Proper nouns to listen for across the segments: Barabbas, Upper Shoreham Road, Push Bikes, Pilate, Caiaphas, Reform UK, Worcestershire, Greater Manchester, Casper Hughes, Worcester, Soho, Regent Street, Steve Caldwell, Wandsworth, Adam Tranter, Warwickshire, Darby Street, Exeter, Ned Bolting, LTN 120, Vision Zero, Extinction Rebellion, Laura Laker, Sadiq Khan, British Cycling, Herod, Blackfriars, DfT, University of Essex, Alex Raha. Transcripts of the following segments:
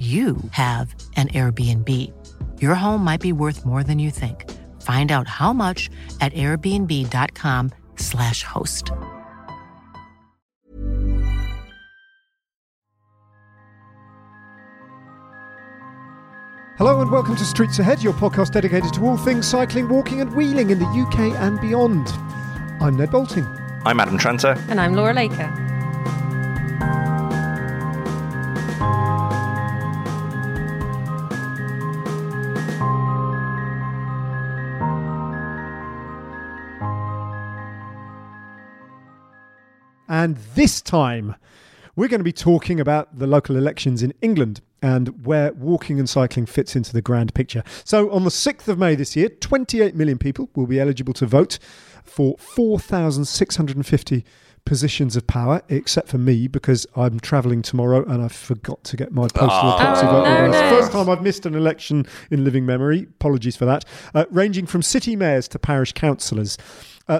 you have an Airbnb. Your home might be worth more than you think. Find out how much at airbnb.com/host. Hello and welcome to Streets Ahead, your podcast dedicated to all things cycling, walking and wheeling in the UK and beyond. I'm Ned Bolting. I'm Adam Tranter. And I'm Laura Laker. And this time, we're going to be talking about the local elections in England and where walking and cycling fits into the grand picture. So on the 6th of May this year, 28 million people will be eligible to vote for 4,650 positions of power, except for me, because I'm travelling tomorrow and I forgot to get my postal proxy vote. No. First time I've missed an election in living memory. Apologies for that. Ranging from city mayors to parish councillors.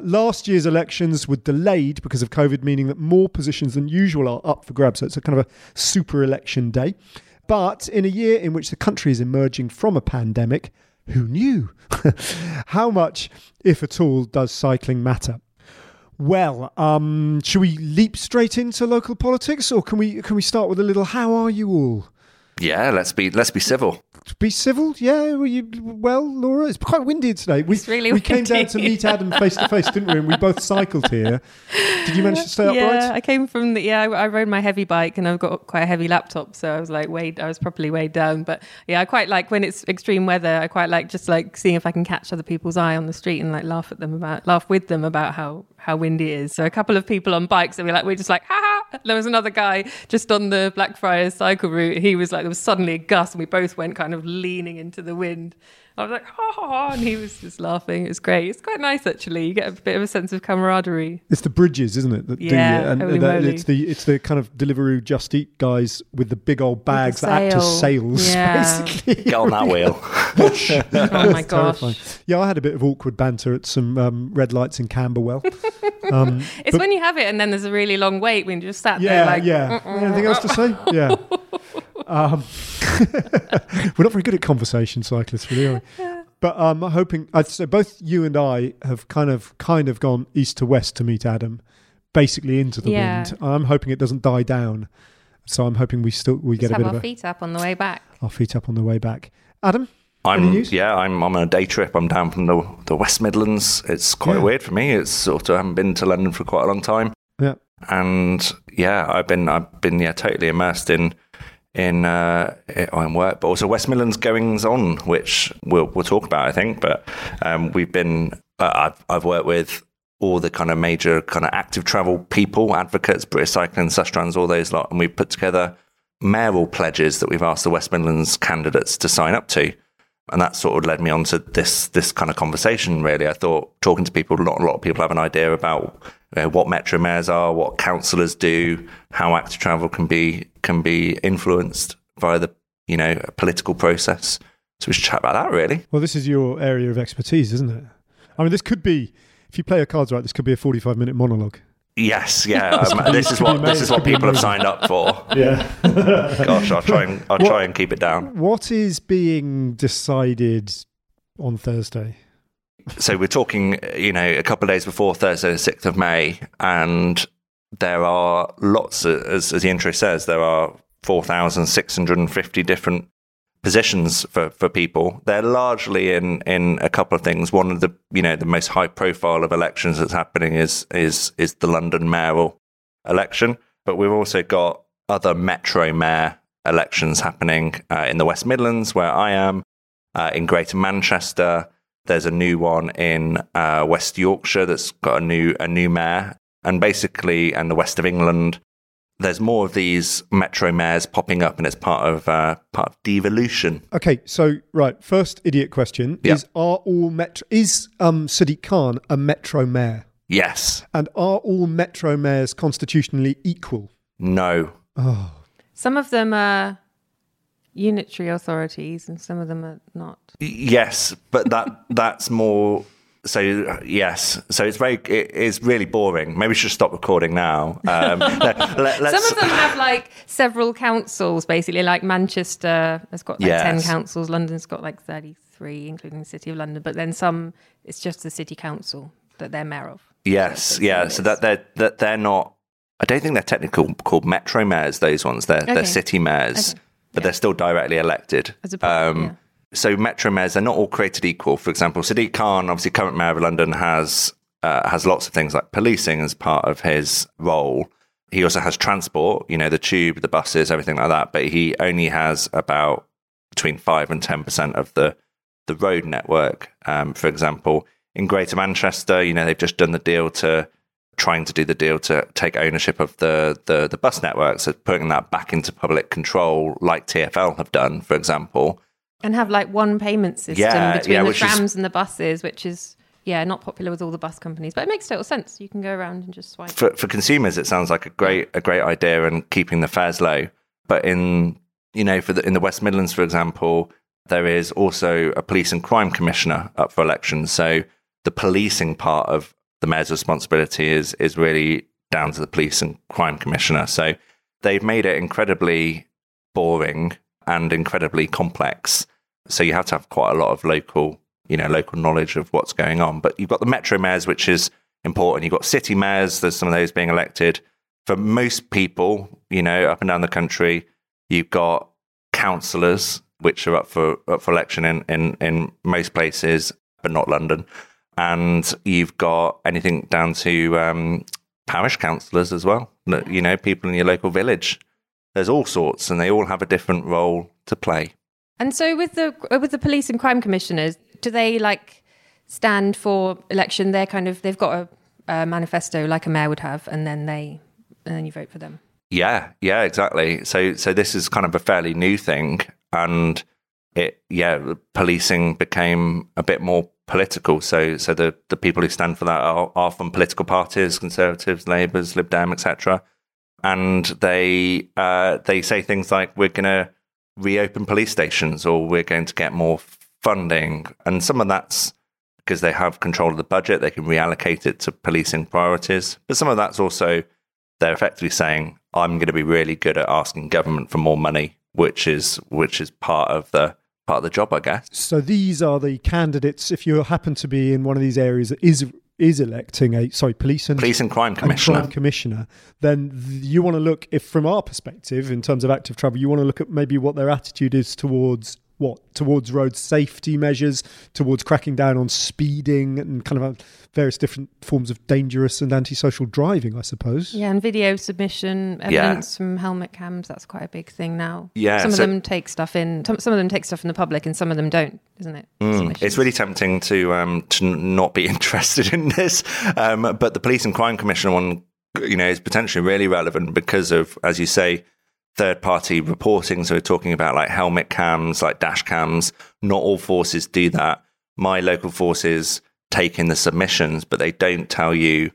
Last year's elections were delayed because of COVID, meaning that more positions than usual are up for grabs. So it's a kind of a super election day. But in a year in which the country is emerging from a pandemic, who knew? How much, if at all, does cycling matter? Well, should we leap straight into local politics, or can we start with a little "How are you all"? Yeah, let's be civil. Be civil, yeah. Well, Laura, it's quite windy today. We came down to meet Adam face to face, didn't we? And we both cycled here. Did you manage to stay upright? Yeah, I came from I rode my heavy bike, and I've got quite a heavy laptop, so I was like I was properly weighed down. But yeah, I quite like when it's extreme weather. I quite like just like seeing if I can catch other people's eye on the street and like laugh with them about how windy it is. So a couple of people on bikes, and we're just like, ha ha. There was another guy just on the Blackfriars cycle route. He was like, there was suddenly a gust, and we both went kind of leaning into the wind. I was like, ha ha ha, and he was just laughing. It was great. It's quite nice, actually. You get a bit of a sense of camaraderie. It's the bridges, isn't it? It's the kind of Deliveroo Just Eat guys with the big old bags that act as sails, basically. Get on that wheel. Oh my gosh. Terrifying. Yeah, I had a bit of awkward banter at some red lights in Camberwell. It's when you have it, and then there's a really long wait when you just sat there like... Yeah, yeah. Anything else to say? Yeah. We're not very good at conversation cyclists, really, are we? But I'm hoping... So both you and I have kind of gone east to west to meet Adam, basically into the wind. I'm hoping it doesn't die down. So I'm hoping we get a bit of our feet up on the way back. Adam? I'm on a day trip. I'm down from the West Midlands. It's quite weird for me. It's sort of, I haven't been to London for quite a long time. Yeah. And I've been totally immersed in work, but also West Midlands goings on, which we'll talk about, I think. But we've been I've worked with all the kind of major kind of active travel people, advocates, British Cycling, Sustrans, all those lot, and we've put together mayoral pledges that we've asked the West Midlands candidates to sign up to, and that sort of led me on to this kind of conversation. Really, I thought talking to people, a lot of people have an idea about what metro mayors are, what councillors do, how active travel can be influenced via the you know, a political process. So we should chat about that, really. Well, this is your area of expertise, isn't it? I mean, this could be, if you play your cards right, this could be a 45-minute monologue. Yes, yeah. This is what people have signed up for. Yeah. Gosh, I'll try and keep it down. What is being decided on Thursday? So we're talking, you know, a couple of days before Thursday, the 6th of May, and there are lots, as the intro says, there are 4,650 different positions for people. They're largely in a couple of things. One of the, you know, the most high profile of elections that's happening is the London mayoral election, but we've also got other metro mayor elections happening in the West Midlands, where I am, in Greater Manchester. There's a new one in West Yorkshire that's got a new mayor, and basically, and the West of England. There's more of these metro mayors popping up, and it's part of devolution. Okay, so right, first idiot question is: Is Sadiq Khan a metro mayor? Yes. And are all metro mayors constitutionally equal? No. Oh. Some of them are unitary authorities, and some of them are not. Yes, but that's more. So yes, so it is really boring. Maybe we should stop recording now. Let's... Some of them have like several councils, basically. Like Manchester has got like 10 councils. London's got like 33, including the City of London. But then some, it's just the City Council that they're mayor of. Yes, yeah. So they're not. I don't think they're technically called metro mayors. Those ones, they're city mayors, but they're still directly elected. As a problem, yeah. So metro mayors, they're not all created equal. For example, Sadiq Khan, obviously current mayor of London, has lots of things like policing as part of his role. He also has transport, you know, the tube, the buses, everything like that. But he only has about between 5 and 10% of the road network. For example, in Greater Manchester, you know, they've just done the deal to take ownership of the bus network. So putting that back into public control, like TfL have done, for example. And have like one payment system between the trams and the buses, which is not popular with all the bus companies, but it makes total sense. You can go around and just swipe. For consumers, it sounds like a great idea, and keeping the fares low. But in the West Midlands, for example, there is also a police and crime commissioner up for election. So the policing part of the mayor's responsibility is really down to the police and crime commissioner. So they've made it incredibly boring and incredibly complex. So you have to have quite a lot of local knowledge of what's going on. But you've got the metro mayors, which is important. You've got city mayors. There's some of those being elected. For most people, you know, up and down the country, you've got councillors, which are up for election in most places, but not London. And you've got anything down to parish councillors as well. You know, people in your local village. There's all sorts, and they all have a different role to play. And so with the police and crime commissioners, do they like stand for election? They're kind of, they've got a manifesto like a mayor would have, and then then you vote for them. Yeah, exactly. So this is kind of a fairly new thing, and policing became a bit more political. So the people who stand for that are from political parties, Conservatives, Labours, Lib Dem, etc. And they say things like, we're going to reopen police stations, or we're going to get more funding. And some of that's because they have control of the budget. They can reallocate it to policing priorities. But some of that's also, they're effectively saying, I'm going to be really good at asking government for more money, which is part of the job, I guess. So these are the candidates, if you happen to be in one of these areas that is electing a police and crime commissioner, then you want to look, if from our perspective in terms of active travel, you want to look at maybe what their attitude is towards road safety measures, towards cracking down on speeding and kind of various different forms of dangerous and antisocial driving, I suppose. Yeah, and video submission, evidence from helmet cams, that's quite a big thing now. Yeah, some of them take stuff in the public, and some of them don't, isn't it? It's really tempting to not be interested in this, but the Police and Crime Commissioner one, you know, is potentially really relevant because of, as you say, third-party reporting. So we're talking about like helmet cams, like dash cams. Not all forces do that. My local forces take in the submissions, but they don't tell you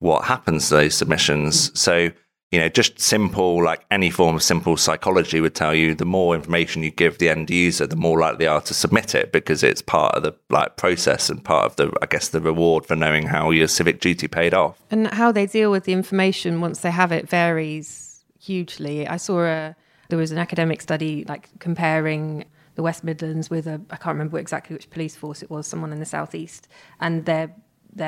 what happens to those submissions. So You know, just simple, like any form of simple psychology would tell you, the more information you give the end user, the more likely they are to submit it, because it's part of the like process and part of the, I guess, the reward for knowing how your civic duty paid off. And how they deal with the information once they have it varies hugely. I saw there was an academic study like comparing the West Midlands with I can't remember exactly which police force it was, someone in the southeast, and their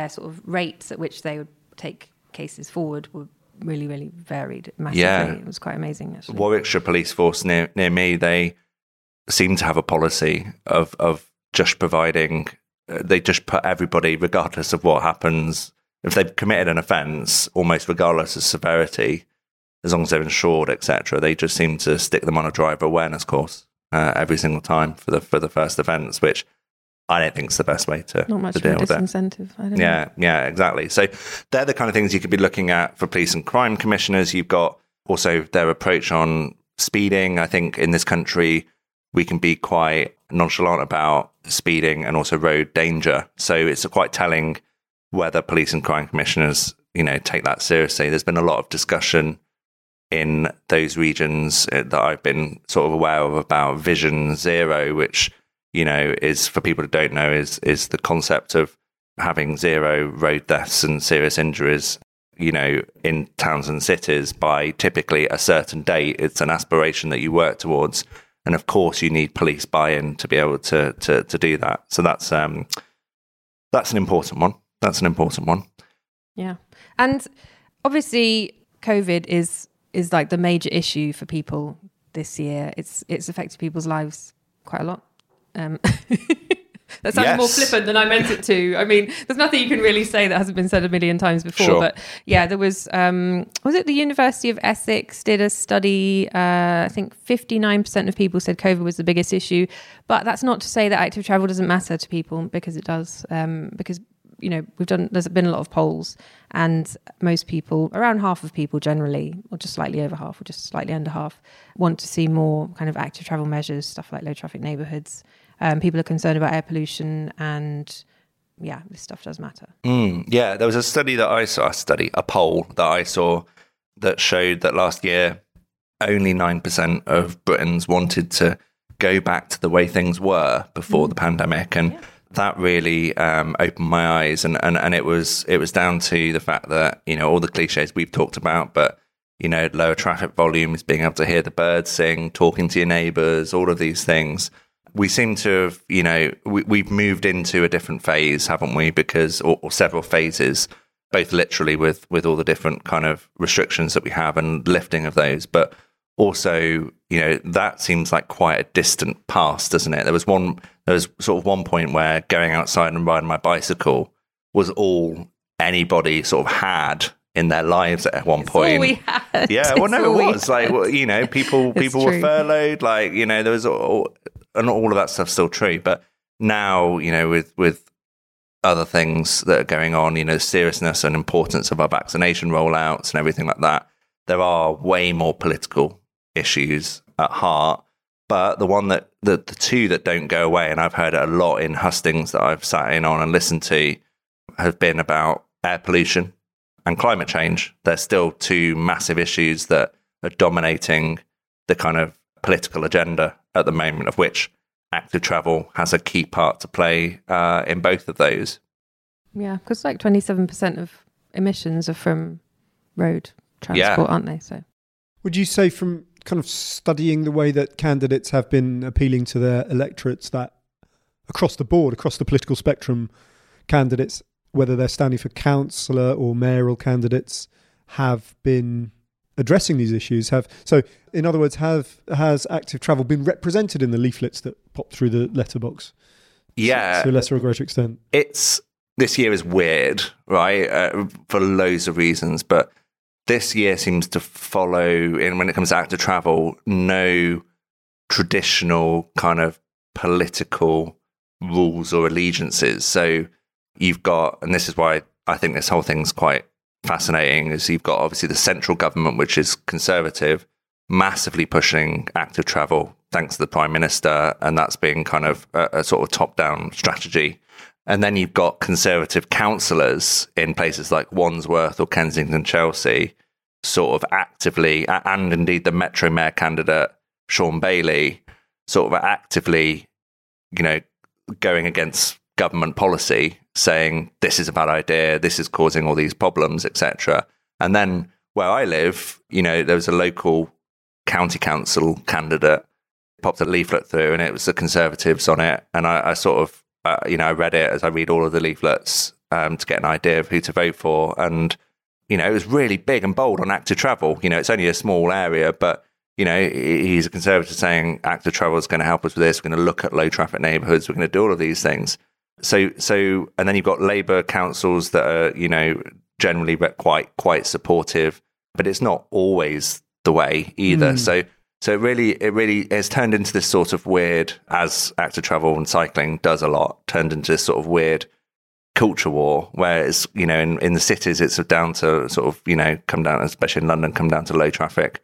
sort of rates at which they would take cases forward were really, really varied massively. Yeah. It was quite amazing, actually. Warwickshire police force near me, they seem to have a policy of just providing, they just put everybody, regardless of what happens, if they've committed an offence, almost regardless of severity, as long as they're insured, etc., they just seem to stick them on a driver awareness course every single time for the first offence, which I don't think it's the best way to deal with it. Not much of a disincentive. I don't know. Yeah, exactly. So they're the kind of things you could be looking at for police and crime commissioners. You've got also their approach on speeding. I think in this country, we can be quite nonchalant about speeding and also road danger. So it's quite telling whether police and crime commissioners, you know, take that seriously. There's been a lot of discussion in those regions that I've been sort of aware of about Vision Zero, which, you know, is, for people who don't know, is the concept of having zero road deaths and serious injuries, you know, in towns and cities by typically a certain date. It's an aspiration that you work towards. And of course, you need police buy-in to be able to do that. So that's an important one. That's an important one. Yeah. And obviously, COVID is like the major issue for people this year. It's affected people's lives quite a lot. That sounds more flippant than I meant it to. I mean, there's nothing you can really say that hasn't been said a million times before. Sure. But yeah, there was it the University of Essex did a study, I think 59% of people said COVID was the biggest issue. But that's not to say that active travel doesn't matter to people, because it does, because, you know, there's been a lot of polls, and most people, around half of people generally, or just slightly over half or just slightly under half, want to see more kind of active travel measures, stuff like low traffic neighbourhoods. People are concerned about air pollution, and yeah, this stuff does matter. Yeah, there was a poll that I saw that showed that last year only 9% of Britons wanted to go back to the way things were before the pandemic, and that really opened my eyes, and it was down to the fact that, you know, all the cliches we've talked about, but, you know, lower traffic volumes, being able to hear the birds sing, talking to your neighbours, all of these things. We seem to have, you know, we've moved into a different phase, haven't we? Because, or several phases, both literally with all the different kind of restrictions that we have and lifting of those, but also, you know, that seems like quite a distant past, doesn't it? There was sort of one point where going outside and riding my bicycle was all anybody sort of had in their lives at one point. All we had. Yeah, well, no, it was like, well, you know, people were furloughed, like, you know, there was all, and all of that stuff's still true. But now, you know, with other things that are going on, you know, the seriousness and importance of our vaccination rollouts and everything like that, there are way more political issues at heart. But the one that, the two that don't go away, and I've heard it a lot in hustings that I've sat in on and listened to, have been about air pollution and climate change. They're still two massive issues that are dominating the kind of political agenda at the moment, of which active travel has a key part to play in both of those. Yeah, because like 27% of emissions are from road transport, aren't they? So, would you say, from kind of studying the way that candidates have been appealing to their electorates, that across the board, across the political spectrum, candidates, whether they're standing for councillor or mayoral candidates, have been addressing these issues? Has active travel been represented in the leaflets that pop through the letterbox? Yeah, to a lesser or greater extent. This year is weird, right? For loads of reasons, but this year seems to follow, in when it comes to active travel, no traditional kind of political rules or allegiances. So you've got, and this is why I think this whole thing's quite fascinating, is you've got obviously the central government, which is Conservative, massively pushing active travel thanks to the Prime Minister, and that's been kind of a sort of top-down strategy. And then you've got Conservative councillors in places like Wandsworth or Kensington Chelsea sort of actively, and indeed the Metro Mayor candidate, Sean Bailey, sort of actively, you know, going against government policy, saying this is a bad idea, this is causing all these problems, etc. And then where I live, you know, there was a local county council candidate, popped a leaflet through and it was the Conservatives on it. And I sort of, you know, I read it as I read all of the leaflets to get an idea of who to vote for. And, you know, it was really big and bold on active travel. You know, it's only a small area, but, you know, he's a Conservative saying active travel is going to help us with this. We're going to look at low traffic neighbourhoods. We're going to do all of these things. So, and then you've got Labour councils that are, you know, generally quite supportive, but it's not always the way either. So it really has turned into this sort of weird, as active travel and cycling does a lot, turned into this sort of weird culture war, where it's, you know, in the cities, it's down to sort of, you know, come down, especially in London, come down to low traffic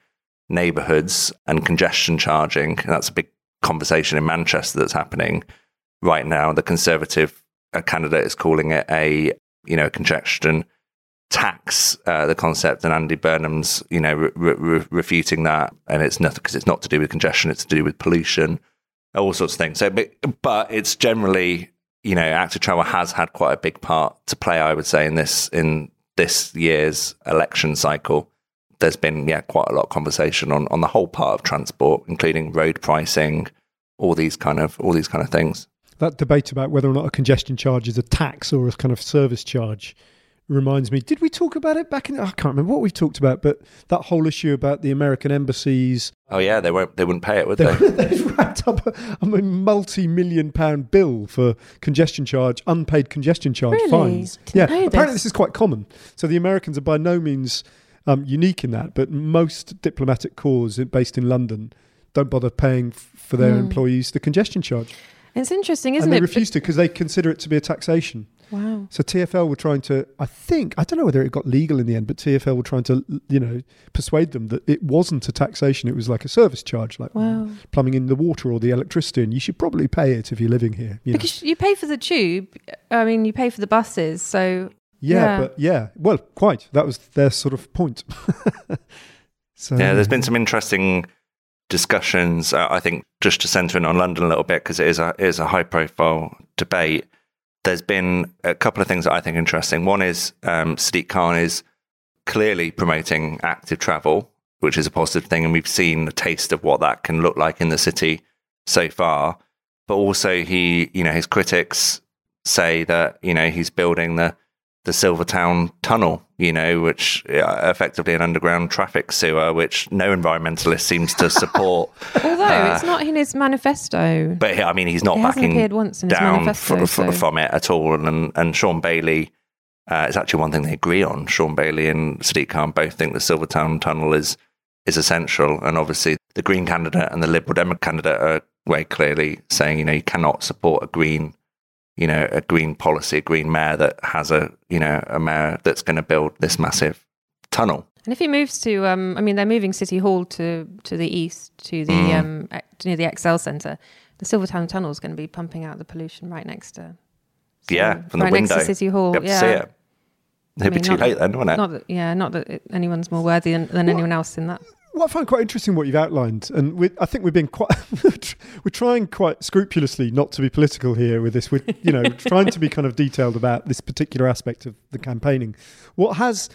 neighbourhoods and congestion charging. And that's a big conversation in Manchester that's happening right now. The Conservative candidate is calling it a, you know, congestion tax, the concept, and Andy Burnham's, you know, refuting that, and it's nothing, because it's not to do with congestion, it's to do with pollution, all sorts of things. So, but it's generally, you know, active travel has had quite a big part to play, I would say, in this year's election cycle. There's been quite a lot of conversation on the whole part of transport, including road pricing, all these kind of things. That debate about whether or not a congestion charge is a tax or a kind of service charge reminds me, did we talk about it back in, I can't remember what we talked about, but that whole issue about the American embassies. Oh yeah, they wouldn't pay it, would they? They've wrapped up a multi-million-pound bill for unpaid congestion charge fines. Didn't know this. Apparently this is quite common. So the Americans are by no means unique in that, but most diplomatic corps based in London don't bother paying for their employees the congestion charge. It's interesting, isn't it? And they refuse to, because they consider it to be a taxation. Wow. So TfL were trying to, I don't know whether it got legal in the end, but TfL were trying to, you know, persuade them that it wasn't a taxation. It was like a service charge, like plumbing in the water or the electricity. And you should probably pay it if you're living here. You pay for the tube. I mean, you pay for the buses. So, that was their sort of point. So, yeah, there's been some interesting discussions, I think, just to centre in on London a little bit, because it is a high profile debate. There's been a couple of things that I think are interesting. One is Sadiq Khan is clearly promoting active travel, which is a positive thing, and we've seen a taste of what that can look like in the city so far. But also, he, you know, his critics say that, you know, he's building the Silvertown Tunnel, you know, which effectively an underground traffic sewer, which no environmentalist seems to support. Although it's not in his manifesto. But I mean, he's not backing once in down his from it at all. And Sean Bailey, it's actually one thing they agree on. Sean Bailey and Sadiq Khan both think the Silvertown Tunnel is essential. And obviously the Green candidate and the Liberal Democrat candidate are very clearly saying, you know, you cannot support a green policy, a green mayor that has a mayor that's going to build this massive tunnel. And if he moves to, they're moving City Hall to the east, to the near the XL Centre, the Silvertown Tunnel is going to be pumping out the pollution right next to. So, from the window. Next to City Hall. You'll be able to see it. It'd be too late then, wouldn't it? Not that anyone's more worthy than anyone else in that. What I find quite interesting what you've outlined, and I think we've been quite, we're trying quite scrupulously not to be political here with this. We're, you know, trying to be kind of detailed about this particular aspect of the campaigning. What has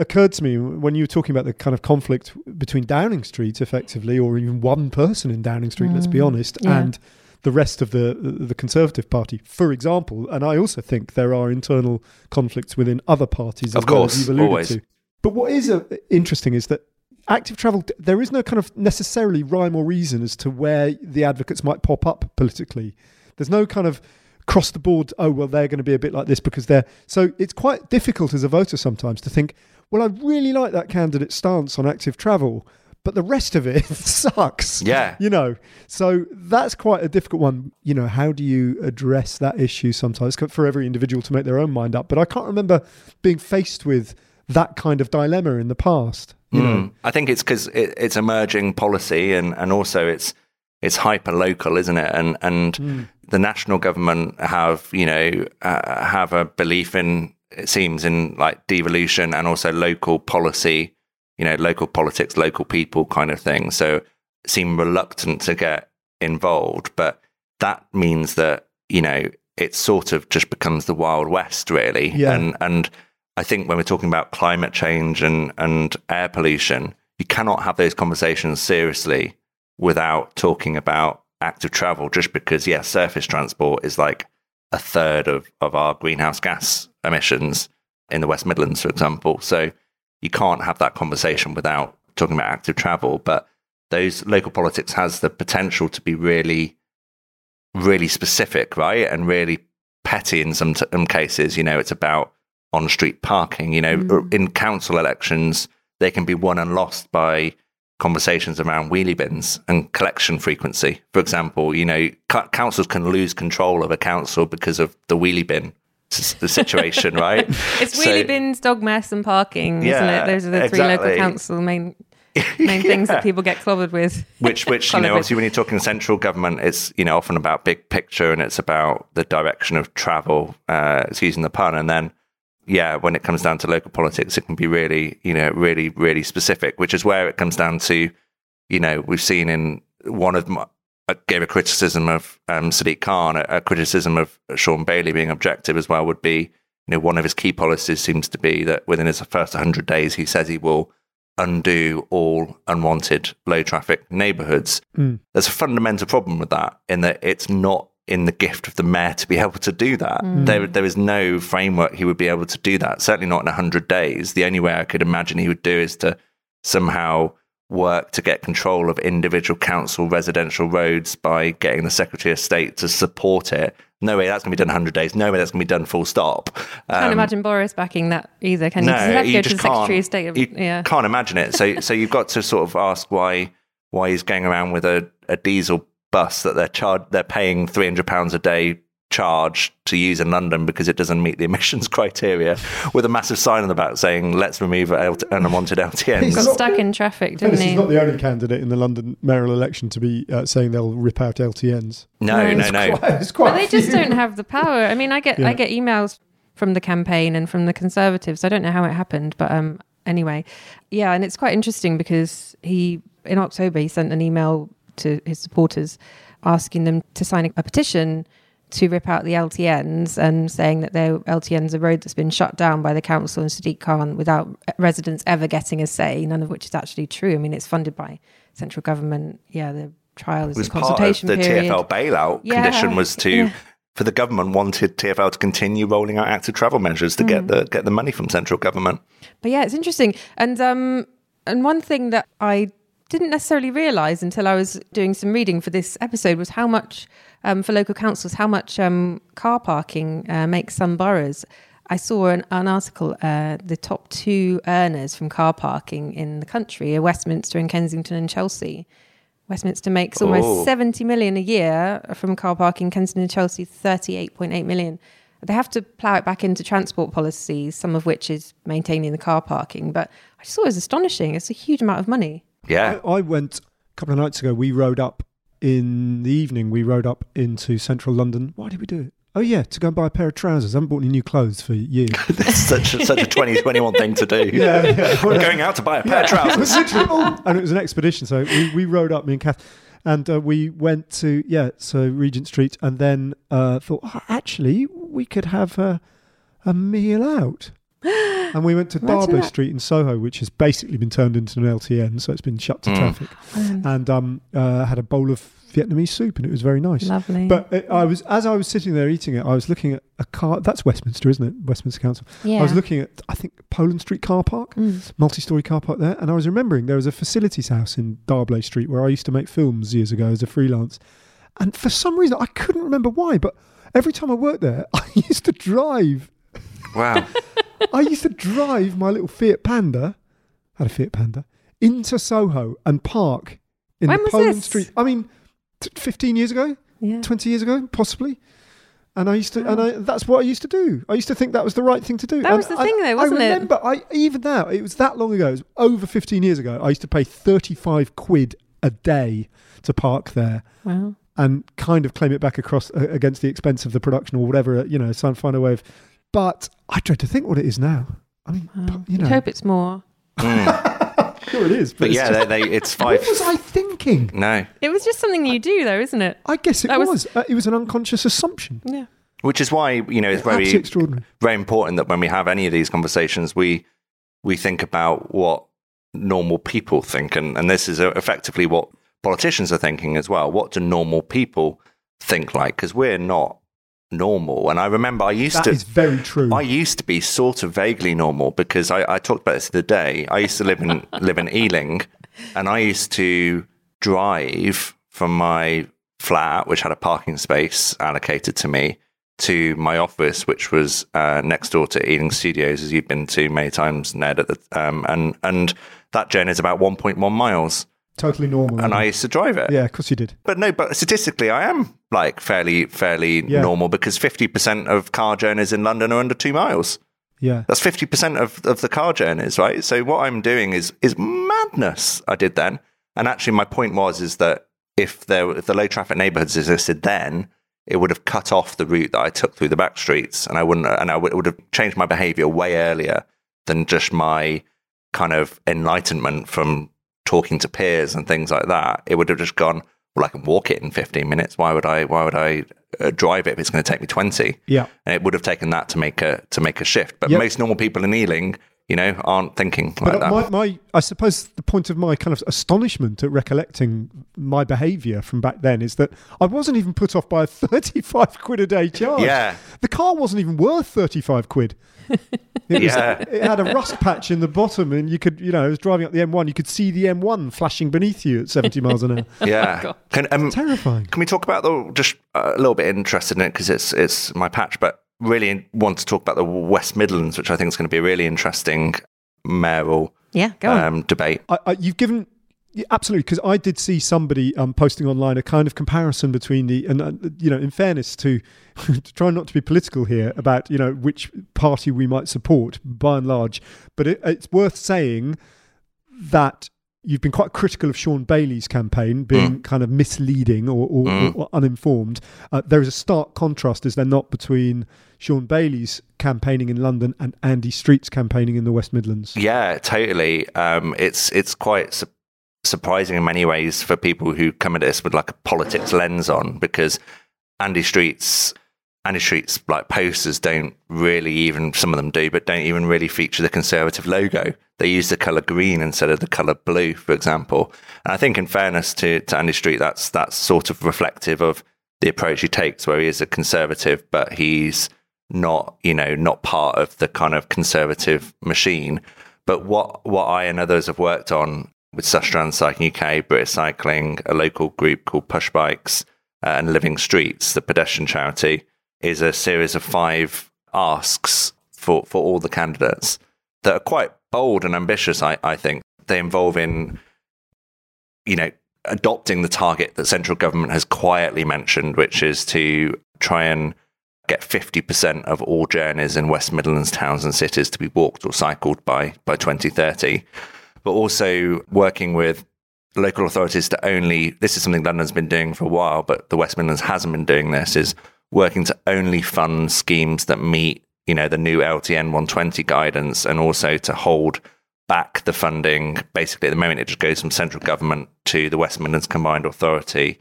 occurred to me when you were talking about the kind of conflict between Downing Street, effectively, or even one person in Downing Street, let's be honest, and the rest of the Conservative Party, for example, and I also think there are internal conflicts within other parties, of course, as you've alluded always. To. But what is interesting is that active travel, there is no kind of necessarily rhyme or reason as to where the advocates might pop up politically. There's no kind of cross the board, oh, well, they're going to be a bit like this because they're... So it's quite difficult as a voter sometimes to think, well, I really like that candidate's stance on active travel, but the rest of it sucks. Yeah. You know, so that's quite a difficult one. You know, how do you address that issue sometimes? For every individual to make their own mind up. But I can't remember being faced with that kind of dilemma in the past. You know? I think it's because it's emerging policy, and also it's hyper local, isn't it? And the national government have a belief in, it seems, in like devolution and also local policy you know, local politics, local people kind of thing. So seem reluctant to get involved. But that means that, you know, it sort of just becomes the Wild West, really. Yeah. And I think when we're talking about climate change and air pollution, you cannot have those conversations seriously without talking about active travel, just because, yes, surface transport is like a third of our greenhouse gas emissions in the West Midlands, for example. So you can't have that conversation without talking about active travel. But those local politics has the potential to be really, really specific, right? And really petty in some cases. You know, it's about on-street parking. You know, in council elections, they can be won and lost by conversations around wheelie bins and collection frequency. For example, you know, councils can lose control of a council because of the wheelie bin the situation, right? It's wheelie bins, dog mess and parking, isn't it? Those are the three local council main things that people get clobbered with. Which you know, obviously when you're talking central government, it's, you know, often about big picture and it's about the direction of travel, excusing the pun. And then, yeah, when it comes down to local politics, it can be really, you know, really, really specific, which is where it comes down to, you know, we've seen in one of my, I gave a criticism of Sadiq Khan, a criticism of Sean Bailey being objective as well would be, you know, one of his key policies seems to be that within his first 100 days, he says he will undo all unwanted low traffic neighbourhoods. There's a fundamental problem with that in that it's not in the gift of the mayor to be able to do that. There is no framework he would be able to do that, certainly not in 100 days. The only way I could imagine he would do is to somehow work to get control of individual council residential roads by getting the Secretary of State to support it. No way that's going to be done 100 days. No way that's going to be done full stop. Can't imagine Boris backing that either, can you? No, you just can't imagine it. So you've got to sort of ask why he's going around with a diesel bus that they're paying £300 a day charge to use in London because it doesn't meet the emissions criteria, with a massive sign on the back saying let's remove unwanted LTNs. He got stuck in traffic, didn't he? He's not the only candidate in the London mayoral election to be saying they'll rip out LTNs. No. But they just don't have the power. I mean, I get emails from the campaign and from the Conservatives. I don't know how it happened, but anyway. Yeah, and it's quite interesting because in October, he sent an email to his supporters asking them to sign a petition to rip out the LTNs and saying that their LTN's a road that's been shut down by the council and Sadiq Khan without residents ever getting a say, none of which is actually true. I mean, it's funded by central government. Yeah, the trial is a consultation period. It was part of the TfL bailout condition was to... Yeah. For the government wanted TfL to continue rolling out active travel measures to get the money from central government. But yeah, it's interesting. And one thing that I didn't necessarily realise until I was doing some reading for this episode was how much... for local councils, how much car parking makes some boroughs. I saw an article, the top two earners from car parking in the country are Westminster and Kensington and Chelsea. Westminster makes almost 70 million a year from car parking, Kensington and Chelsea 38.8 million. They have to plough it back into transport policies, some of which is maintaining the car parking. But I just thought it was astonishing. It's a huge amount of money. Yeah. I went a couple of nights ago, we rode up into central London. Why did we do it? Oh, yeah, to go and buy a pair of trousers. I haven't bought any new clothes for years. That's such a 2021 thing to do. Yeah. We're going out to buy a pair of trousers. And it was an expedition. So we rode up, me and Kath, and we went to, Regent Street, and then thought, actually, we could have a meal out. And we went to Darby Street in Soho, which has basically been turned into an LTN, so it's been shut to traffic. And had a bowl of Vietnamese soup, and it was very nice. Lovely. But as I was sitting there eating it, I was looking at a car. That's Westminster, isn't it? Westminster Council. Yeah. I was looking at, I think, Poland Street car park, multi-storey car park there, and I was remembering there was a facilities house in Darby Street where I used to make films years ago as a freelance. And for some reason, I couldn't remember why, but every time I worked there, I used to drive. Wow. I used to drive my little Fiat Panda, into Soho and park in the Poland Street. I mean, 15 years ago, 20 years ago, possibly. And I used to, that's what I used to do. I used to think that was the right thing to do. That was the thing though, wasn't it? It was that long ago, it was over 15 years ago, I used to pay 35 quid a day to park there. Wow. And kind of claim it back against the expense of the production or whatever, you know, so I'd find a way of... But I dread to think what it is now. I mean, you know. I hope it's more. Sure it is. But yeah, just, it's five. What was I thinking? No. It was just something you do, though, isn't it? I guess it was. It was an unconscious assumption. Yeah. Which is why, it's very, very important that when we have any of these conversations, we think about what normal people think. And this is effectively what politicians are thinking as well. What do normal people think like? Because we're not normal. And I remember That is very true. I used to be sort of vaguely normal because I talked about this the other day. I used to live in Ealing, and I used to drive from my flat, which had a parking space allocated to me, to my office, which was next door to Ealing Studios, as you've been to many times, Ned. And that journey is about 1.1 miles. Totally normal. And I used to drive it. Yeah, of course you did. But no, but statistically, I am fairly normal because 50% of car journeys in London are under 2 miles. Yeah. That's 50% of the car journeys, right? So what I'm doing is madness I did then. And actually my point was that if the low traffic neighbourhoods existed then, it would have cut off the route that I took through the back streets, and it would have changed my behaviour way earlier than just my kind of enlightenment from talking to peers and things like that. It would have just gone, well, I can walk it in 15 minutes. Why would I drive it if it's going to take me 20? Yeah, and it would have taken that to make a shift. But most normal people in Ealing, aren't thinking like that. I suppose the point of my kind of astonishment at recollecting my behaviour from back then is that I wasn't even put off by a 35 quid a day charge. Yeah. The car wasn't even worth 35 quid. It had a rust patch in the bottom, and you could, it was driving up the M1, you could see the M1 flashing beneath you at 70 miles an hour. Yeah. Oh, terrifying. Can we talk about a little bit interested in it, because it's my patch, but really want to talk about the West Midlands, which I think is going to be a really interesting mayoral debate. You've given... Absolutely, because I did see somebody posting online a kind of comparison between in fairness to try not to be political here about, which party we might support by and large. But it's worth saying that you've been quite critical of Sean Bailey's campaign being kind of misleading or uninformed. There is a stark contrast, is there not, between Sean Bailey's campaigning in London and Andy Street's campaigning in the West Midlands? Yeah, totally. It's quite surprising in many ways for people who come at this with a politics lens on, because Andy Street's posters don't really even, some of them do, but don't even really feature the Conservative logo. They use the colour green instead of the colour blue, for example. And I think in fairness to Andy Street, that's sort of reflective of the approach he takes, where he is a Conservative, but he's not part of the kind of Conservative machine. But what I and others have worked on with Sustrans, Cycling UK, British Cycling, a local group called Push Bikes, and Living Streets, the pedestrian charity, is a series of 5 asks for all the candidates that are quite bold and ambitious, I think. They involve in, adopting the target that central government has quietly mentioned, which is to try and get 50% of all journeys in West Midlands towns and cities to be walked or cycled by 2030. But also working with local authorities to only, this is something London's been doing for a while, but the West Midlands hasn't been doing this, is working to only fund schemes that meet, the new LTN 120 guidance, and also to hold back the funding. Basically, at the moment, it just goes from central government to the West Midlands Combined Authority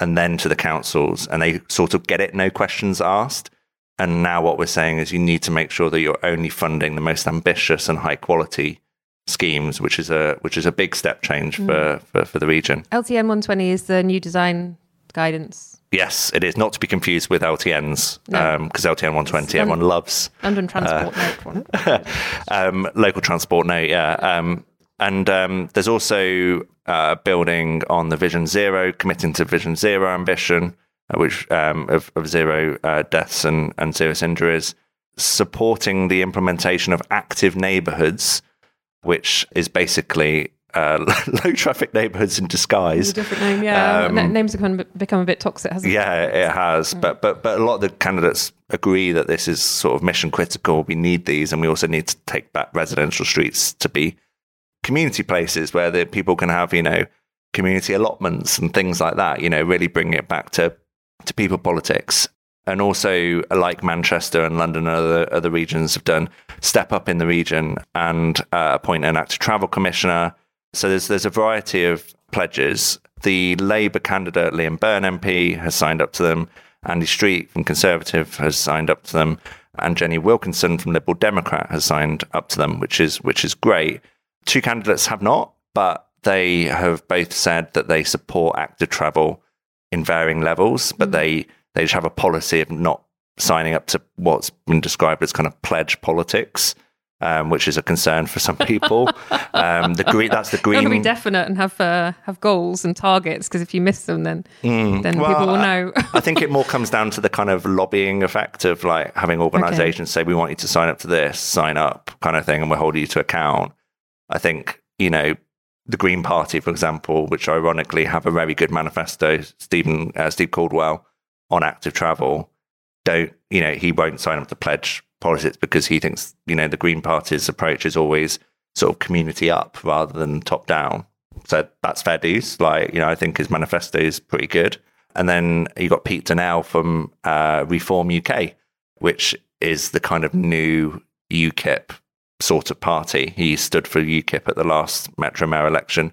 and then to the councils, and they sort of get it, no questions asked. And now what we're saying is you need to make sure that you're only funding the most ambitious and high quality schemes, which is a big step change for the region. LTN 120 is the new design guidance. Yes, it is, not to be confused with LTNs, because LTN 120 everyone loves. London Transport Note one. Local Transport Note, yeah. And there's also building on the Vision Zero, committing to Vision Zero ambition, which of zero deaths and serious injuries, supporting the implementation of active neighbourhoods, which is basically low-traffic neighbourhoods in disguise. It's a different name, yeah. Names have become a bit toxic, hasn't it? Yeah, it has. Mm. But a lot of the candidates agree that this is sort of mission critical. We need these, and we also need to take back residential streets to be community places where the people can have, community allotments and things like that, really bringing it back to people politics. And also, like Manchester and London and other regions have done, step up in the region and appoint an active travel commissioner, So there's a variety of pledges. The Labour candidate, Liam Byrne MP, has signed up to them. Andy Street from Conservative has signed up to them. And Jenny Wilkinson from Liberal Democrat has signed up to them, which is great. Two candidates have not, but they have both said that they support active travel in varying levels, but they just have a policy of not signing up to what's been described as kind of pledge politics, which is a concern for some people. That's the green. You want to be definite and have goals and targets, because if you miss them, then people will know. I think it more comes down to the kind of lobbying effect of like having organisations say we want you to sign up to this, sign up kind of thing, and we're holding you to account. I think, you know, the Green Party, for example, which ironically have a very good manifesto, Steve Caldwell, on active travel, he won't sign up to pledge politics because he thinks, you know, the Green Party's approach is always sort of community up rather than top down. So that's fair dues. Like, you know, I think his manifesto is pretty good. And then you got Pete Donnell from Reform UK, which is the kind of new UKIP sort of party. He stood for UKIP at the last Metro Mayor election.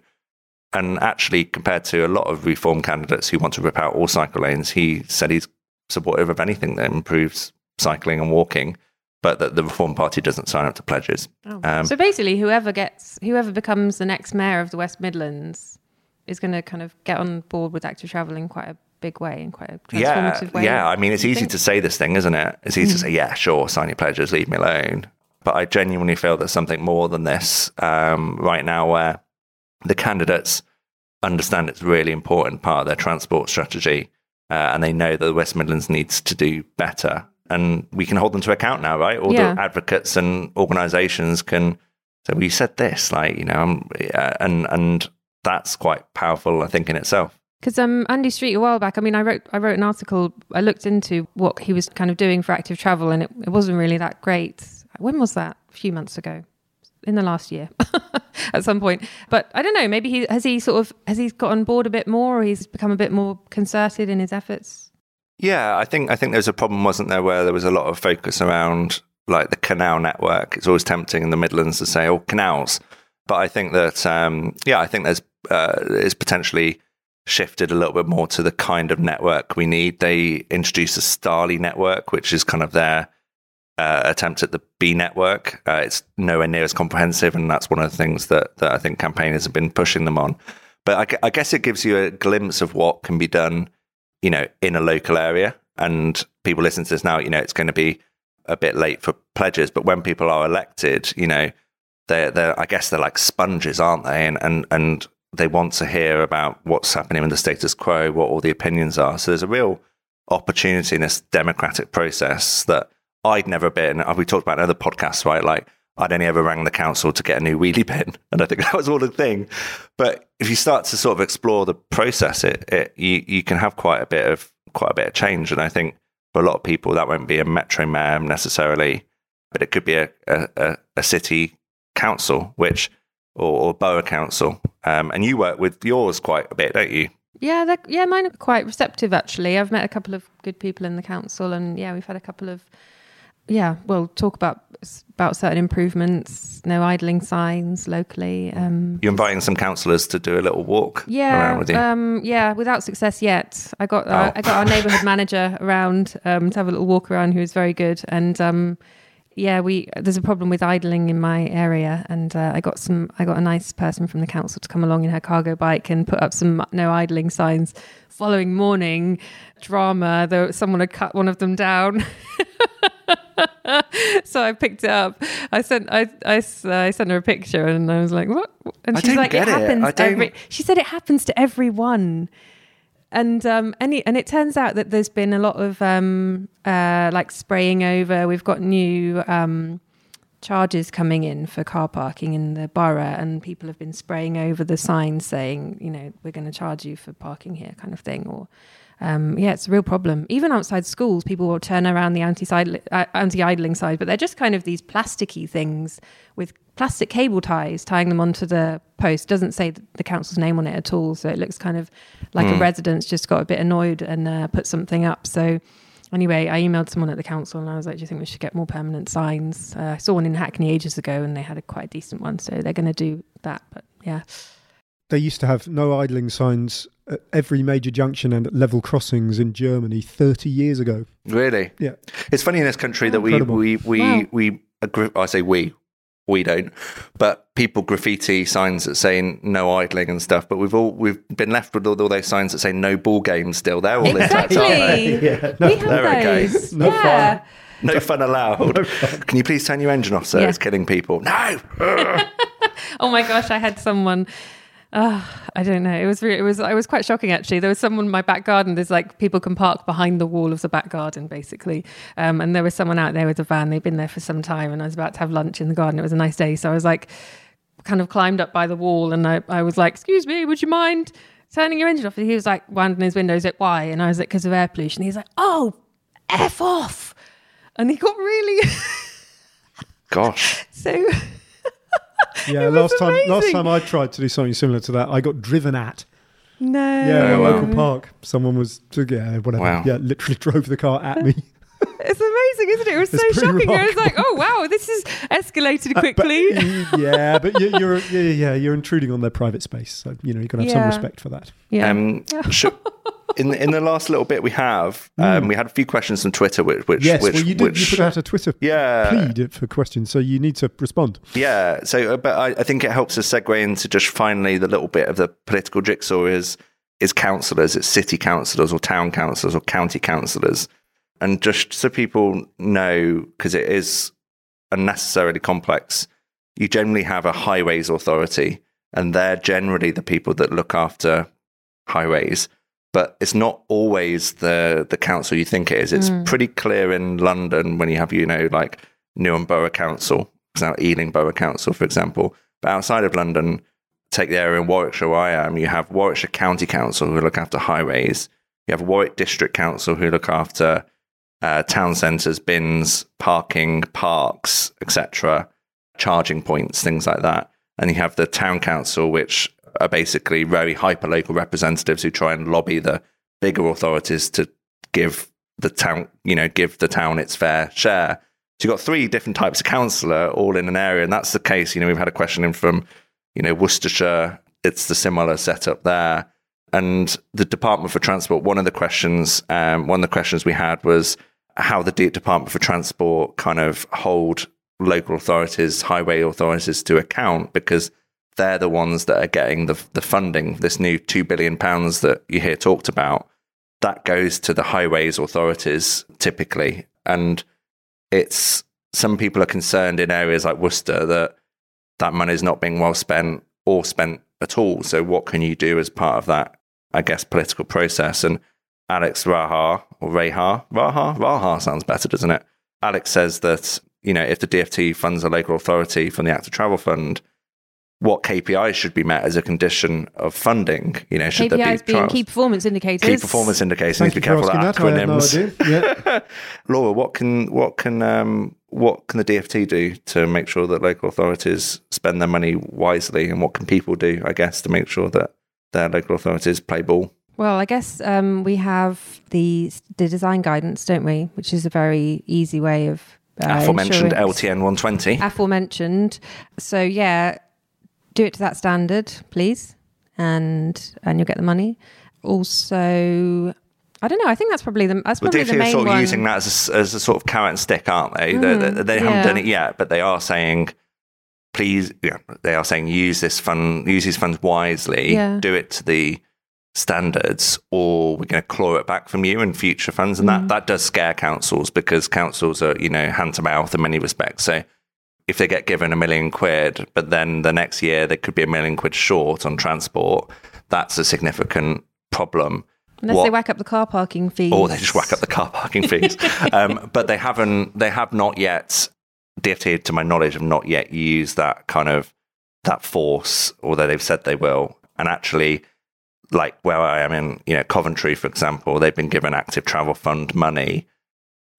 And actually, compared to a lot of Reform candidates who want to rip out all cycle lanes, he said he's supportive of anything that improves cycling and walking, but that the Reform Party doesn't sign up to pledges. So basically, whoever becomes the next mayor of the West Midlands is going to kind of get on board with active travel in quite a big way, in quite a transformative way. Yeah, I mean, it's easy to say this thing, isn't it? It's easy to say, yeah, sure, sign your pledges, leave me alone. But I genuinely feel there's something more than this right now, where the candidates understand it's a really important part of their transport strategy, and they know that the West Midlands needs to do better. And we can hold them to account now, right? The advocates and organisations can say, well, you said this, like, you know, and that's quite powerful, I think, in itself. Because Andy Street, a while back, I mean, I wrote an article, I looked into what he was kind of doing for active travel, and it wasn't really that great. When was that? A few months ago, in the last year, at some point. But I don't know. Maybe has he got on board a bit more, or he's become a bit more concerted in his efforts. Yeah, I think there's a problem, wasn't there, where there was a lot of focus around like the canal network. It's always tempting in the Midlands to say, "Oh, canals," but I think that there's it's potentially shifted a little bit more to the kind of network we need. They introduced a Starley network, which is kind of their attempt at the B network. It's nowhere near as comprehensive, and that's one of the things that I think campaigners have been pushing them on. But I guess it gives you a glimpse of what can be done, you know, in a local area. And people listen to this now, you know, it's going to be a bit late for pledges, but when people are elected, you know, they're I guess they're like sponges, aren't they? And they want to hear about what's happening in the status quo, what all the opinions are. So there's a real opportunity in this democratic process that I'd never been. We talked about in other podcasts, right? Like, I'd only ever rang the council to get a new wheelie bin, and I think that was all the thing. But if you start to sort of explore the process, you can have quite a bit of change. And I think for a lot of people, that won't be a metro mayor necessarily, but it could be a city council, or borough council. And you work with yours quite a bit, don't you? Yeah, mine are quite receptive. Actually, I've met a couple of good people in the council, and yeah, we've had a couple of. Yeah, we'll talk about certain improvements, no idling signs locally. You're inviting some councillors to do a little walk around with you? Yeah, without success yet. I got our neighbourhood manager around to have a little walk around, who was very good. And there's a problem with idling in my area, and I got a nice person from the council to come along in her cargo bike and put up some no idling signs. Following morning drama, though, someone had cut one of them down. So I picked it up. I sent her a picture, and I was like, "What?" And she's like, "It happens." She said, "It happens to everyone." And it turns out that there's been a lot of like spraying over. We've got new charges coming in for car parking in the borough, and people have been spraying over the signs saying, you know, we're going to charge you for parking here, kind of thing. Or it's a real problem. Even outside schools, people will turn around the anti-idling side, but they're just kind of these plasticky things with plastic cable ties tying them onto the post. Doesn't say the council's name on it at all, so it looks kind of like a resident's just got a bit annoyed and put something up. So Anyway, I emailed someone at the council and I was like, do you think we should get more permanent signs? I saw one in Hackney ages ago and they had a quite decent one, so they're going to do that, but yeah. They used to have no idling signs at every major junction and at level crossings in Germany 30 years ago. Really? Yeah. It's funny in this country that we don't, but people graffiti signs that say no idling and stuff, but we've been left with all those signs that say no ball games still. They're all exactly. Intact, aren't they? Yeah. No, we have those. No yeah. fun. No fun allowed. No fun. Can you please turn your engine off, sir? Yeah. It's killing people. No! Oh my gosh, I had someone... I don't know. It was quite shocking actually. There was someone in my back garden. There's like people can park behind the wall of the back garden basically. And there was someone out there with a van. They'd been there for some time and I was about to have lunch in the garden. It was a nice day. So I was like kind of climbed up by the wall and I was like, excuse me, would you mind turning your engine off? And he was like winding his windows at why? And I was like, because of air pollution. He's like, oh, F off. And he got really... Gosh. So... Yeah, last time I tried to do something similar to that, I got driven at. No. Yeah, in a local park. Someone was, yeah, whatever. Wow. Yeah, literally drove the car at me. It's amazing, isn't it? It was so shocking. I was like, oh, wow, this has escalated quickly. But you're intruding on their private space. So, you know, you've got to have some respect for that. Yeah. In the last little bit we have, we had a few questions on Twitter. You put out a Twitter plead for questions, so you need to respond. Yeah, so but I think it helps us segue into just finally the little bit of the political jigsaw is councillors, it's city councillors or town councillors or county councillors. And just so people know, because it is unnecessarily complex, you generally have a highways authority, and they're generally the people that look after highways. But it's not always the council you think it is. It's pretty clear in London when you have, you know, like Newham Borough Council, now Ealing Borough Council, for example. But outside of London, take the area in Warwickshire where I am, you have Warwickshire County Council who look after highways. You have Warwick District Council who look after town centres, bins, parking, parks, etc., charging points, things like that. And you have the town council, which are basically very hyper-local representatives who try and lobby the bigger authorities to give the town its fair share. So you've got three different types of councillor all in an area, and that's the case. You know, we've had a question in from, you know, Worcestershire. It's the similar setup there. And the Department for Transport, one of the questions we had was how the Department for Transport kind of hold local authorities, highway authorities to account, because they're the ones that are getting the funding. This new £2 billion that you hear talked about, that goes to the highways authorities typically. And it's some people are concerned in areas like Worcester that money is not being well spent or spent at all. So what can you do as part of that, I guess, political process? And Alex Raha sounds better, doesn't it? Alex says that, you know, if the DfT funds a local authority from the Active Travel Fund, what KPIs should be met as a condition of funding? You know, should KPIs there be being key performance indicators? Key performance indicators. Thank you for asking that. Acronyms. I have no idea. Laura, what can the DfT do to make sure that local authorities spend their money wisely, and what can people do, I guess, to make sure that their local authorities play ball? Well, I guess we have the design guidance, don't we? Which is a very easy way of aforementioned LTN 120. Aforementioned. So yeah. Do it to that standard, please, and you'll get the money. Also, I don't know. I think that's probably the main sort of one. Using that as a sort of carrot and stick, aren't they? They haven't done it yet, but they are saying, please. Yeah, they are saying use these funds wisely. Yeah. Do it to the standards, or we're going to claw it back from you in future funds, and that does scare councils, because councils are, you know, hand to mouth in many respects. So if they get given £1 million, but then the next year they could be £1 million short on transport, that's a significant problem. Unless they whack up the car parking fees. Or they just whack up the car parking fees. But they have not yet, DfT to my knowledge, have not yet used that kind of, that force, although they've said they will. And actually, like where I am in, you know, Coventry, for example, they've been given Active Travel Fund money,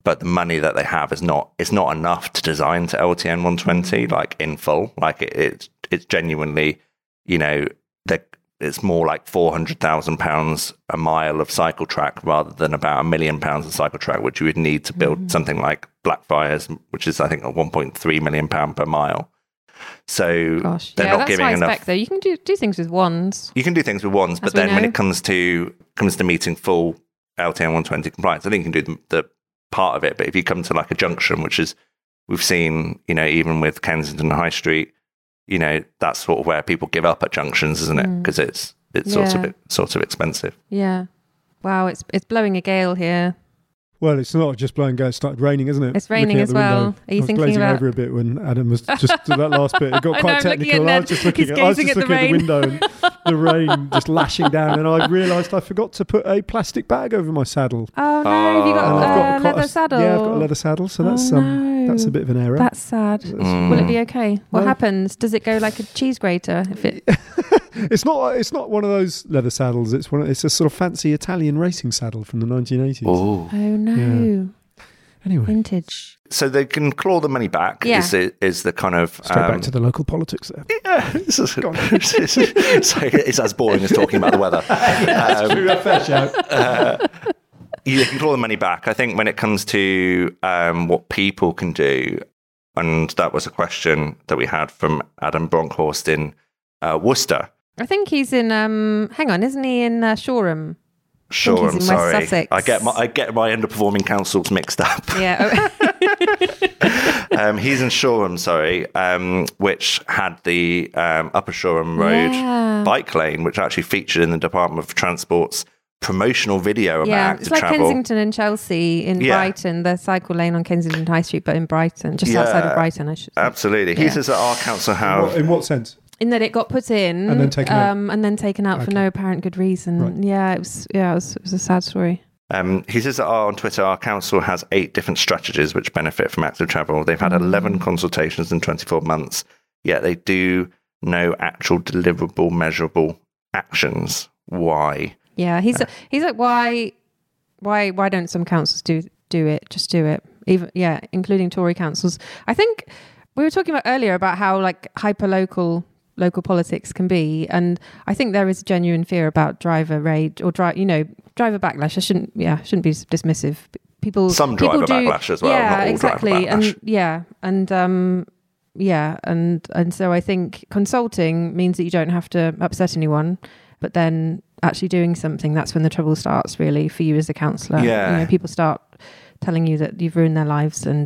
but the money that they have is not enough to design to LTN 120, like in full. Like it's genuinely, you know, they're it's more like £400,000 a mile of cycle track rather than about £1 million of cycle track, which you would need to build something like Blackfriars, which is, I think, a £1.3 million per mile. So they're not giving enough. Spec, though. You can do things with wands. You can do things with wands, but then when it comes to meeting full LTN 120 compliance, I think you can do the part of it. But if you come to like a junction, which is, we've seen, you know, even with Kensington High Street, you know, that's sort of where people give up at junctions, isn't it? Because it's sort of expensive. Yeah. Wow, it's blowing a gale here. Well, it's not just blowing gale. It started raining, isn't it? It's raining as well. Window. Are you thinking about... I was glazing over a bit when Adam was just to that last bit. It got quite technical. I was just looking at the window and the rain just lashing down, and I realised I forgot to put a plastic bag over my saddle. Oh, no. Have you got a leather saddle? Yeah, I've got a leather saddle, so that's a bit of an error. That's sad. Will it be okay? What happens? Does it go like a cheese grater? If it... It's not one of those leather saddles. It's a sort of fancy Italian racing saddle from the 1980s. Oh no! Yeah. Anyway, vintage. So they can claw the money back. Yeah. Is the kind of straight back to the local politics there. Yeah, it's as boring as talking about the weather. You can claw the money back. I think when it comes to what people can do, and that was a question that we had from Adam Bronkhorst in Worcester. I think he's in, isn't he in Shoreham? Shoreham, in sorry. West Sussex. I get my underperforming councils mixed up. Yeah. He's in Shoreham, sorry, which had the Upper Shoreham Road bike lane, which actually featured in the Department for Transport's promotional video about active travel. It's like Kensington and Chelsea in Brighton, the cycle lane on Kensington High Street, but in Brighton, just outside of Brighton, I should say. Absolutely. He says that our council have... In what sense? In that it got put in and then taken out for no apparent good reason. Right. Yeah, it was a sad story. He says that on Twitter, our council has 8 different strategies which benefit from active travel. They've had 11 consultations in 24 months, yet they do no actual deliverable, measurable actions. Why? Yeah, he's like, why don't some councils do it? Just do it. Even including Tory councils. I think we were talking about earlier about how like hyper local politics can be, and I think there is a genuine fear about driver rage or driver backlash. I shouldn't be dismissive. Some driver backlash as well. Yeah, exactly. And so I think consulting means that you don't have to upset anyone, but then actually doing something, that's when the trouble starts really for you as a counsellor. Yeah. You know, people start telling you that you've ruined their lives, and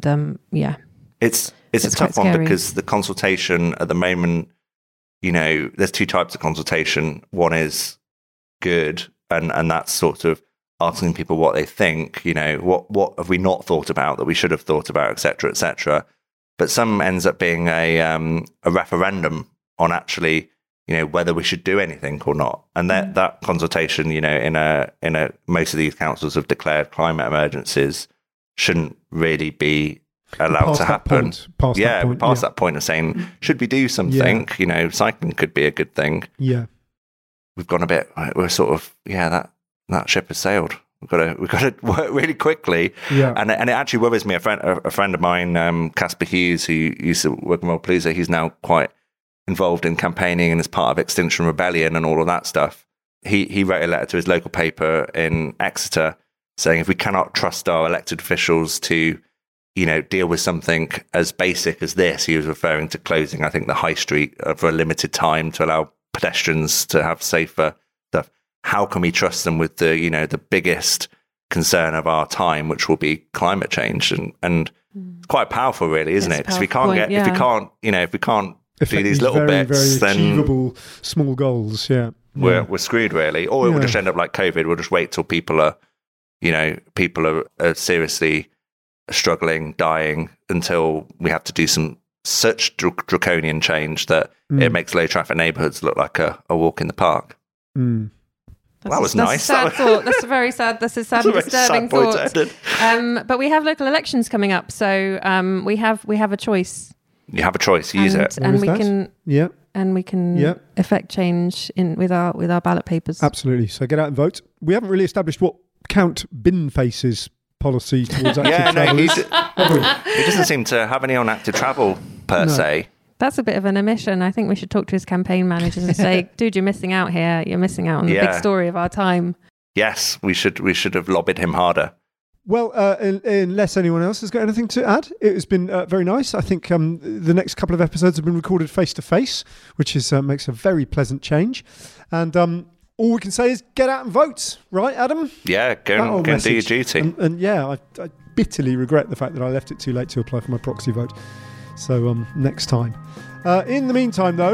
it's a tough one because the consultation at the moment, you know, there's 2 types of consultation. One is good, and that's sort of asking people what they think, you know, what have we not thought about that we should have thought about, et cetera, et cetera. But some ends up being a referendum on actually, you know, whether we should do anything or not. And that consultation, you know, in most of these councils have declared climate emergencies shouldn't really be allowed past to happen. That point of saying, should we do something? Yeah. You know, cycling could be a good thing. Yeah, we've gone a bit. We're sort of that ship has sailed. We've got to work really quickly. Yeah, and it actually worries me. A friend of mine, Casper Hughes, who used to work in World Police, he's now quite involved in campaigning and is part of Extinction Rebellion and all of that stuff. He wrote a letter to his local paper in Exeter saying, if we cannot trust our elected officials to, you know, deal with something as basic as this, he was referring to closing, I think, the high street for a limited time to allow pedestrians to have safer stuff. How can we trust them with the, you know, the biggest concern of our time, which will be climate change? And it's quite powerful, really, isn't it? Because if we can't do these little bits, very achievable, then small goals. Yeah, we're screwed, really. Or it will just end up like COVID. We'll just wait till people are seriously struggling, dying, until we have to do some such draconian change that it makes low traffic neighbourhoods look like a walk in the park. Mm. That was nice. That's a sad thought. That's a sad and disturbing thought. But we have local elections coming up, so we have a choice. You have a choice. Use it, and we can affect change with our ballot papers. Absolutely. So get out and vote. We haven't really established what count bin faces policy towards active travel. He doesn't seem to have any on active travel per se. That's a bit of an omission. I think we should talk to his campaign managers and say, dude, you're missing out here. You're missing out on the big story of our time. Yes, we should have lobbied him harder. Well, unless anyone else has got anything to add, it has been very nice. I think the next couple of episodes have been recorded face-to-face, which is makes a very pleasant change. And all we can say is get out and vote, right, Adam? Yeah, go and do your duty. And I bitterly regret the fact that I left it too late to apply for my proxy vote. So next time. In the meantime, though,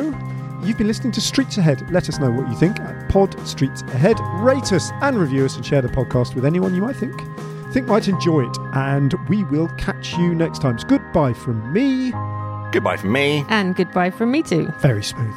you've been listening to Streets Ahead. Let us know what you think at Pod Streets Ahead. Rate us and review us and share the podcast with anyone you might think might enjoy it. And we will catch you next time. So goodbye from me. Goodbye from me. And goodbye from me too. Very smooth.